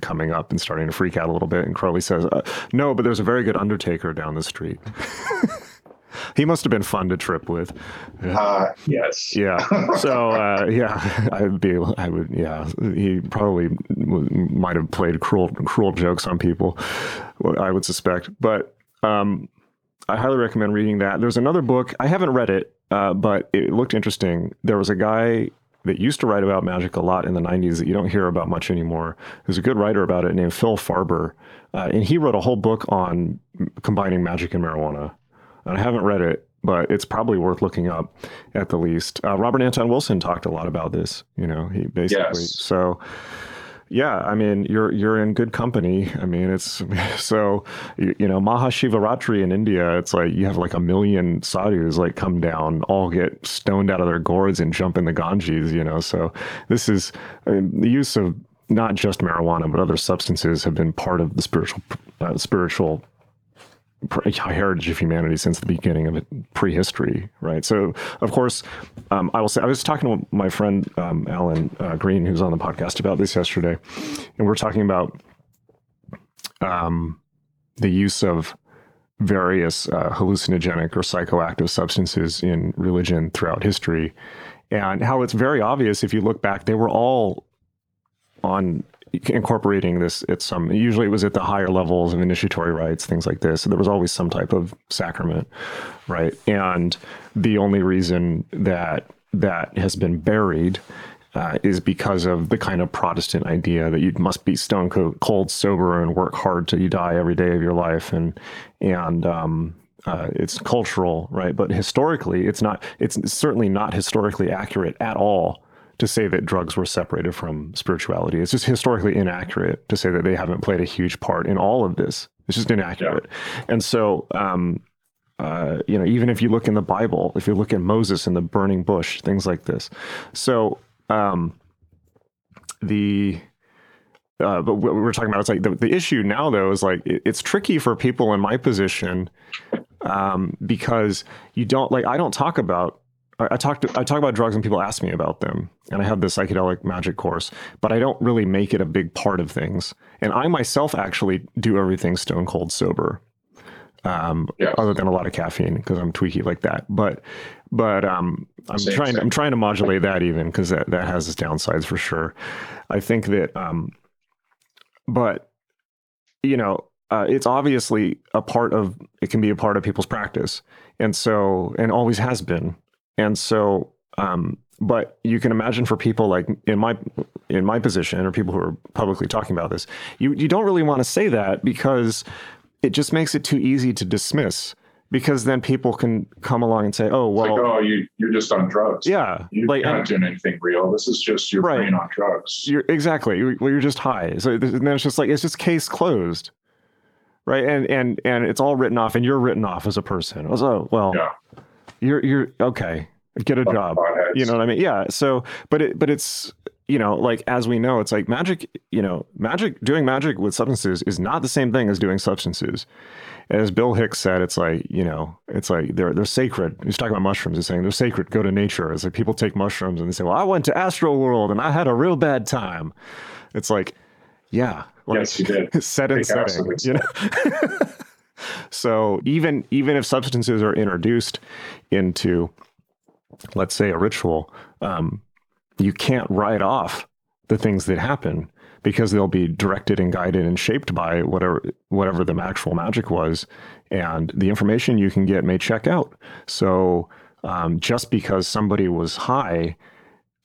coming up and starting to freak out a little bit, and Crowley says, no, but there's a very good undertaker down the street. He must have been fun to trip with. Yes. Yeah. So, he probably might have played cruel jokes on people, I would suspect. But I highly recommend reading that. There's another book. I haven't read it, but it looked interesting. There was a guy that used to write about magic a lot in the 90s that you don't hear about much anymore. There's a good writer about it named Phil Farber, and he wrote a whole book on combining magic and marijuana. I haven't read it, but it's probably worth looking up at the least. Robert Anton Wilson talked a lot about this, he basically, yes. So yeah, I mean, you're in good company. I mean, it's so, Mahashivaratri in India, it's like, you have like 1 million sadhus like come down, all get stoned out of their gourds and jump in the Ganges, so this is the use of not just marijuana, but other substances have been part of the spiritual heritage of humanity since the beginning of prehistory, right? So, of course, I will say, I was talking to my friend Alan Green, who's on the podcast, about this yesterday, and we're talking about the use of various hallucinogenic or psychoactive substances in religion throughout history, and how it's very obvious if you look back, they were all on incorporating this at some, usually it was at the higher levels of initiatory rites, things like this. So there was always some type of sacrament, right? And the only reason that has been buried is because of the kind of Protestant idea that you must be stone cold sober and work hard till you die every day of your life, and it's cultural, right? But historically, it's certainly not historically accurate at all to say that drugs were separated from spirituality. It's just historically inaccurate to say that they haven't played a huge part in all of this. It's just inaccurate. Yeah. And so, even if you look in the Bible, if you look at Moses and the burning bush, things like this. So, but what we're talking about, it's like the issue now though, is like, it's tricky for people in my position, because you don't like, I don't talk about, I talk about drugs when people ask me about them, and I have the psychedelic magic course, but I don't really make it a big part of things. And I myself actually do everything stone cold sober, other than a lot of caffeine because I'm tweaky like that. But I'm trying to modulate that even because that has its downsides for sure. I think that, it's obviously a part of, it can be a part of people's practice. And so, and always has been. And so, but you can imagine for people like in my position, or people who are publicly talking about this, you don't really want to say that, because it just makes it too easy to dismiss, because then people can come along and say, oh, well, like, oh, you're just on drugs. Yeah. You're not doing anything real. This is just your brain on drugs. Exactly. You're just high. So then it's just like, it's just case closed. Right. And it's all written off, and you're written off as a person. So, well, yeah. You're okay. Get a job. You know what I mean? Yeah. So, but it's, you know, like, as we know, it's like magic, you know, doing magic with substances is not the same thing as doing substances. As Bill Hicks said, it's like, you know, it's like they're sacred. He's talking about mushrooms. He's saying they're sacred. Go to nature. It's like people take mushrooms and they say, well, I went to Astral World and I had a real bad time. It's like, yeah. Like, yes, you did. Set and setting, you know? So even if substances are introduced into, let's say, a ritual, you can't write off the things that happen, because they'll be directed and guided and shaped by whatever the actual magic was, and the information you can get may check out. So just because somebody was high,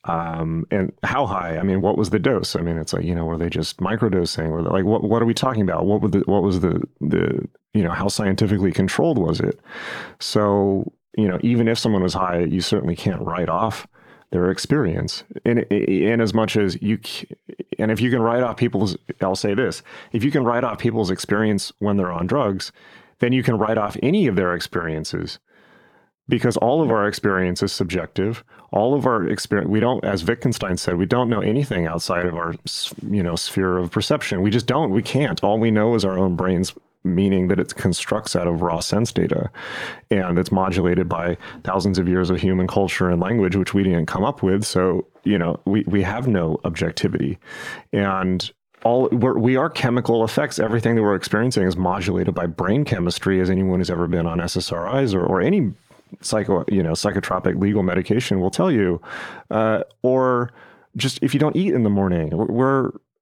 and how high? I mean, what was the dose? I mean, it's like, you know, were they just microdosing? Were they, like, what are we talking about? What was the you know, how scientifically controlled was it? So, you know, even if someone was high, you certainly can't write off their experience. In as much as you, and if you can write off people's, I'll say this, if you can write off people's experience when they're on drugs, then you can write off any of their experiences, because all of our experience is subjective. All of our experience, we don't, as Wittgenstein said, we don't know anything outside of our, you know, sphere of perception. We just don't, we can't. All we know is our own brains, meaning that it constructs out of raw sense data, and it's modulated by thousands of years of human culture and language, which we didn't come up with. So, you know, we have no objectivity, and we are chemical effects. Everything that we're experiencing is modulated by brain chemistry, as anyone who's ever been on SSRIs or any psychotropic legal medication will tell you, or just if you don't eat in the morning,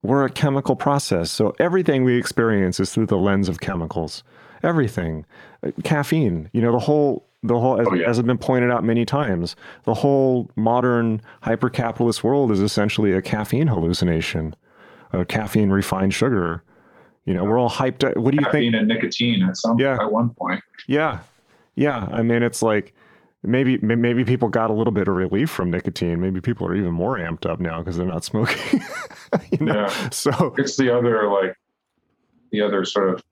we're a chemical process. So everything we experience is through the lens of chemicals. Everything. Caffeine, you know, the whole as has been pointed out many times, the whole modern hyper-capitalist world is essentially a caffeine hallucination, a caffeine refined sugar. You know, we're all hyped up. What do you think? Caffeine and nicotine at one point. Yeah. Yeah. I mean, it's like, maybe people got a little bit of relief from nicotine. Maybe people are even more amped up now because they're not smoking. You know? Yeah. So it's the other sort of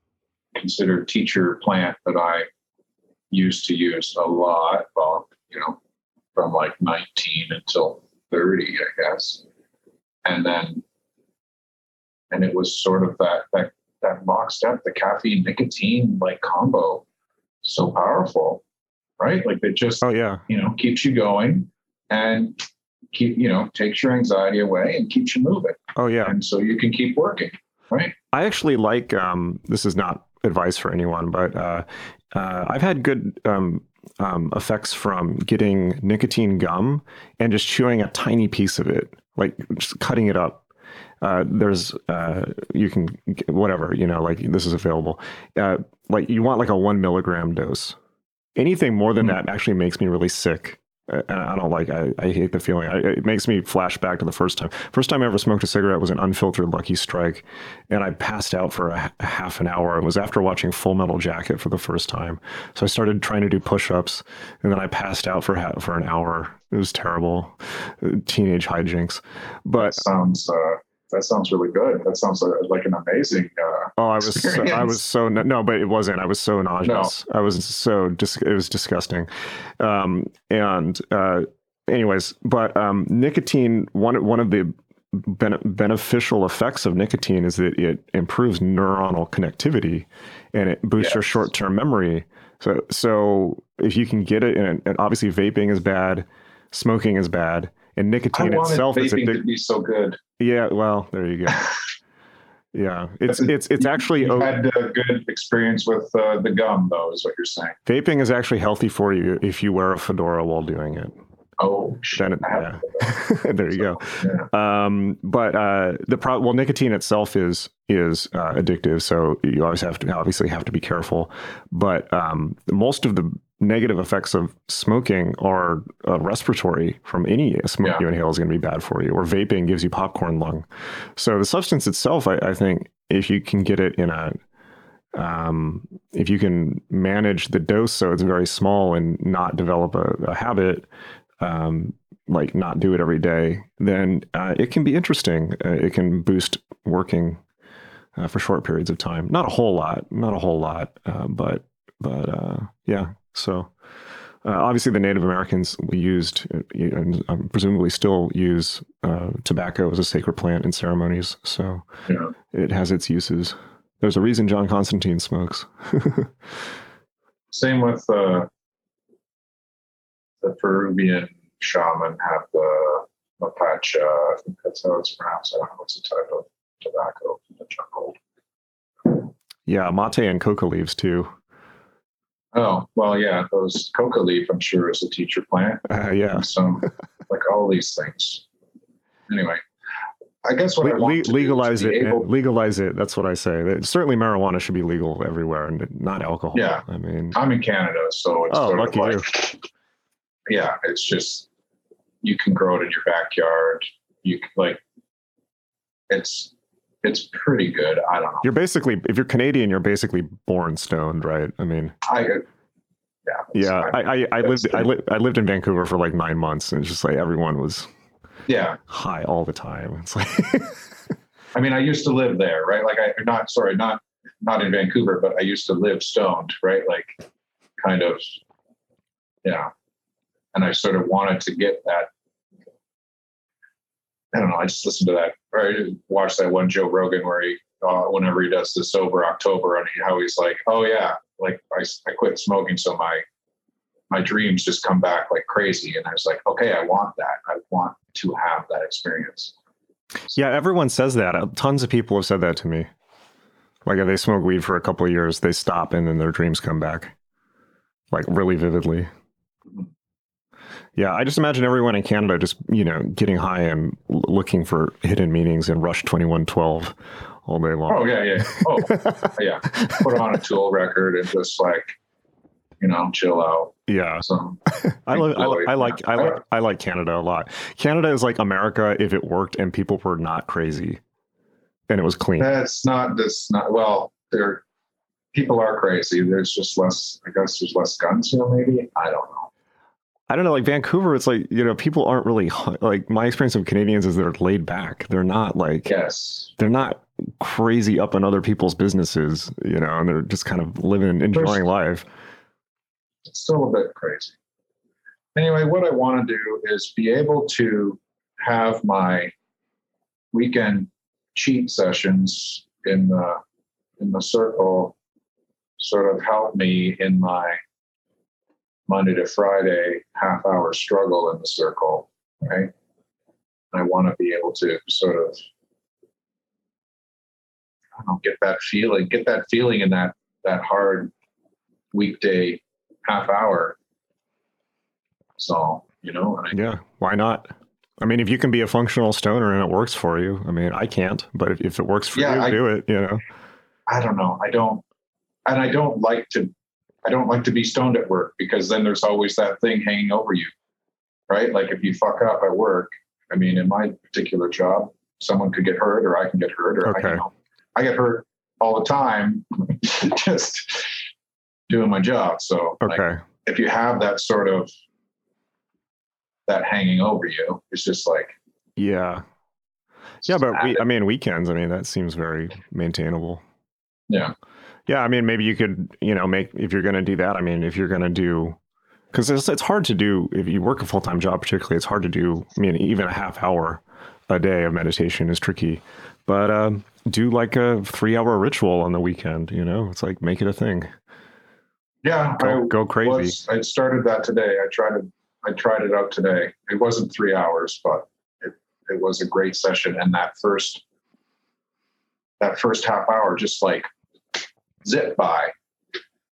considered teacher plant that I used to use a lot, you know, from like 19 until 30, I guess. And it was sort of that mocked up, the caffeine nicotine like combo, so powerful. Right? Like it just, you know, keeps you going and takes your anxiety away and keeps you moving. Oh yeah. And so you can keep working. Right. I actually like, this is not advice for anyone, but, I've had good, effects from getting nicotine gum and just chewing a tiny piece of it, like just cutting it up. You can, whatever, you know, like this is available. Like you want like a 1 milligram dose. Anything more than that actually makes me really sick. And I don't like, I hate the feeling. It makes me flash back to the first time. First time I ever smoked a cigarette was an unfiltered Lucky Strike. And I passed out for a half an hour. It was after watching Full Metal Jacket for the first time. So I started trying to do push-ups. And then I passed out for an hour. It was terrible. Teenage hijinks. But that sounds really good. That sounds like an amazing experience. But it wasn't. I was so nauseous. No. It was disgusting. Nicotine, one of the beneficial effects of nicotine is that it improves neuronal connectivity and it boosts your short-term memory. So if you can get it, and obviously vaping is bad, smoking is bad, and nicotine itself is addictive. To be so good. Yeah, well, there you go. Yeah, it's actually. You had a good experience with the gum, though, is what you're saying. Vaping is actually healthy for you if you wear a fedora while doing it. oh, then it, yeah. There you go. Yeah. But nicotine itself is addictive, so you always have to be careful. But most of the negative effects of smoking are respiratory. From any smoke you inhale is going to be bad for you, or vaping gives you popcorn lung. So the substance itself, I think, if you can get it in a if you can manage the dose so it's very small and not develop a habit, like not do it every day, then it can be interesting. It can boost working for short periods of time. Not a whole lot, but yeah. So obviously the Native Americans used, and presumably still use, tobacco as a sacred plant in ceremonies. So yeah, it has its uses. There's a reason John Constantine smokes. Same with the Peruvian shaman had the mapacha. I think that's how it's pronounced. I don't know, it's a type of tobacco from the jungle. Yeah, mate and coca leaves too. Oh, well, yeah, those coca leaf, I'm sure, is a teacher plant. Yeah. So, like all these things. Anyway. I guess what legalize it. That's what I say. Certainly, marijuana should be legal everywhere, and not alcohol. Yeah, I mean, I'm in Canada, so it's yeah, it's just you can grow it in your backyard. You can, it's pretty good. I don't know. If you're Canadian, you're basically born stoned, right? I mean, I lived in Vancouver for like 9 months, and it's just like everyone was. Yeah, high all the time. It's like, I mean, I used to live there, right? Like, not in Vancouver, but I used to live stoned, right? Like, kind of, yeah. And I sort of wanted to get that. I don't know. I just listened to that, right? I watched that one Joe Rogan where he, whenever he does the Sober October, and how he's like, oh yeah, like I quit smoking, so my dreams just come back like crazy. And I was like, okay, I want that. I want to have that experience. Yeah. Everyone says that. Tons of people have said that to me. Like, if they smoke weed for a couple of years, they stop, and then their dreams come back like really vividly. Yeah. I just imagine everyone in Canada just, getting high and looking for hidden meanings in Rush 2112 all day long. Oh yeah. Yeah. Oh yeah. Put on a Tool record and just like, chill out. Yeah. So, I like Canada a lot. Canada is like America if it worked and people were not crazy and it was clean. People are crazy. There's just less, I guess there's less guns here maybe. I don't know. Like Vancouver, it's like, people aren't really like, my experience of Canadians is they're laid back. They're not like, yes, they're not crazy up in other people's businesses, and they're just kind of living, enjoying life. It's still a bit crazy. Anyway, what I want to do is be able to have my weekend cheat sessions in the circle sort of help me in my Monday to Friday half-hour struggle in the circle, right? I want to be able to sort of get that feeling in that hard weekday half hour. So, yeah, why not? I mean, if you can be a functional stoner and it works for you, I mean, I can't, but if it works for you, do it, I don't know. I don't like to be stoned at work, because then there's always that thing hanging over you, right? Like if you fuck up at work, I mean, in my particular job, someone could get hurt or I can get hurt or okay. I get hurt all the time. Just doing my job. So okay. Like, if you have that sort of that hanging over you, it's just like, yeah. But weekends, I mean, that seems very maintainable. Yeah. Yeah. I mean, maybe you could, if you're going to do that, I mean, if you're going to do, cause it's hard to do if you work a full-time job, particularly it's hard to do. I mean, even a half hour a day of meditation is tricky, but, do like a 3-hour ritual on the weekend, it's like, make it a thing. Yeah, go crazy. I started that today. I tried it out today. It wasn't 3 hours, but it was a great session. And that first half hour just like zipped by,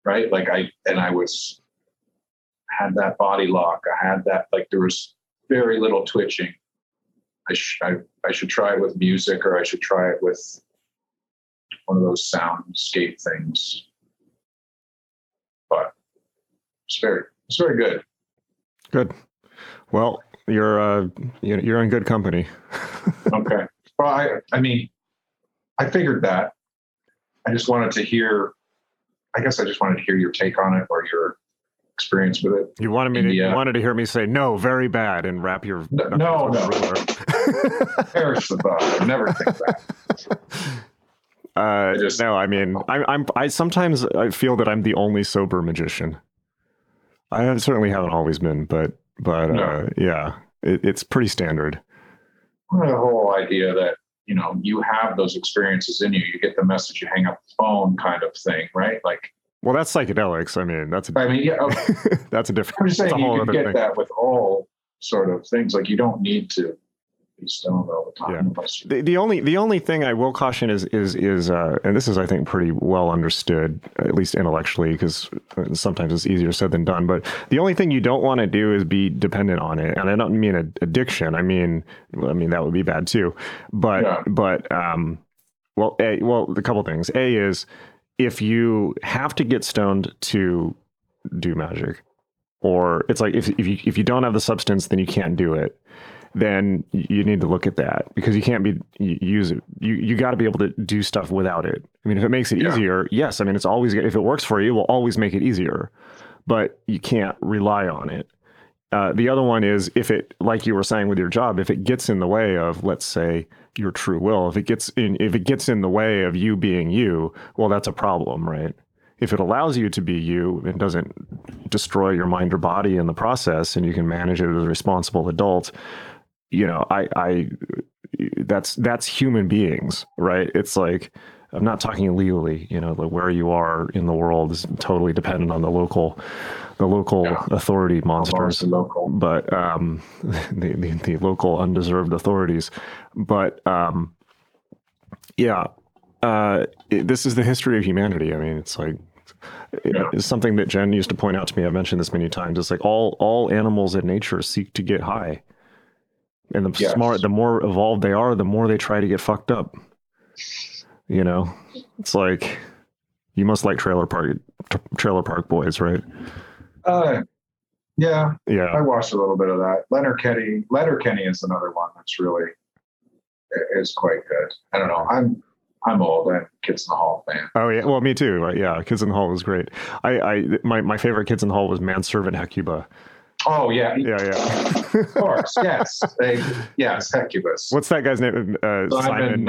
right? Like I had that body lock. I had that, like there was very little twitching. I should try it with music, or I should try it with one of those soundscape things. But it's very good. Good. Well, you're in good company. Okay. Well, I mean, I figured that. I just wanted to hear your take on it, or your experience with it. You wanted to hear me say, no, very bad, and wrap your... No. Perish the thought. I never think that. Sometimes I feel that I'm the only sober magician. I certainly haven't always been, it's pretty standard. The whole idea that, you know, you have those experiences in you, you get the message, you hang up the phone kind of thing, right? Like, well, that's psychedelics. I mean, that's a different... I'm just saying you can get thing. That with all sort of things. Like, you don't need to be stoned all the time. Yeah. The only thing I will caution is, and this is, I think, pretty well understood, at least intellectually, because sometimes it's easier said than done. But the only thing you don't want to do is be dependent on it. And I don't mean addiction. I mean that would be bad too. But yeah. A couple things. A is, if you have to get stoned to do magic, or it's like if you don't have the substance, then you can't do it, then you need to look at that, because you can't use it. You got to be able to do stuff without it. I mean, if it makes it easier, yes. I mean, it's always, if it works for you, it will always make it easier, but you can't rely on it. The other one is, if it, like you were saying with your job, if it gets in the way of, let's say, your true will, if it gets in the way of you being you, well, that's a problem, right? If it allows you to be you and doesn't destroy your mind or body in the process, and you can manage it as a responsible adult, you know, that's human beings, right? It's like, I'm not talking illegally, you know, like where you are in the world is totally dependent on the local authority monsters, but the local undeserved authorities. But this is the history of humanity. I mean, it's like, it's something that Jen used to point out to me. I've mentioned this many times. It's like all animals in nature seek to get high, and the more evolved they are, the more they try to get fucked up. You know, it's like, you must like Trailer Park Boys, right? Yeah. I watched a little bit of that. Letter Kenny is another one that's really is quite good. I don't know. I'm old. I'm Kids in the Hall fan. Oh yeah, well, me too. Yeah, Kids in the Hall was great. My favorite Kids in the Hall was Manservant Hecubus. Oh yeah. Of course, yes. Yes, Hecubus. What's that guy's name? Simon.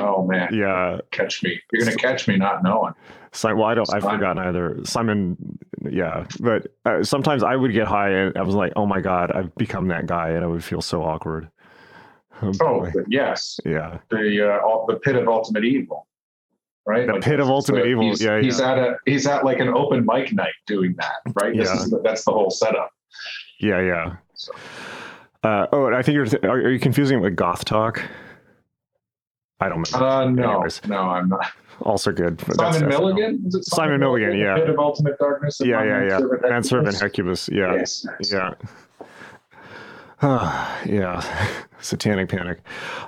Oh man! Yeah, catch me. You're gonna catch me not knowing. Well, I don't. I've forgotten either. Simon. Yeah, but sometimes I would get high, and I was like, "Oh my god, I've become that guy," and I would feel so awkward. Oh yes, yeah. The pit of ultimate evil, right? The pit of ultimate evil. He's at like an open mic night doing that, right? Yeah. That's the whole setup. Yeah. So. And I think are you confusing it with goth talk? I don't remember. No, I'm not. Also good. Simon Milligan? Is it Simon Milligan? Yeah. The Pit of Ultimate Darkness. Yeah. Manservant Hecubus. Yeah. Yes. Yeah. Yeah. Satanic Panic.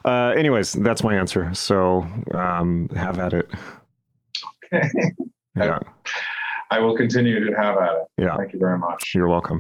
Anyways, that's my answer. So have at it. Okay. Yeah. I will continue to have at it. Yeah. Thank you very much. You're welcome.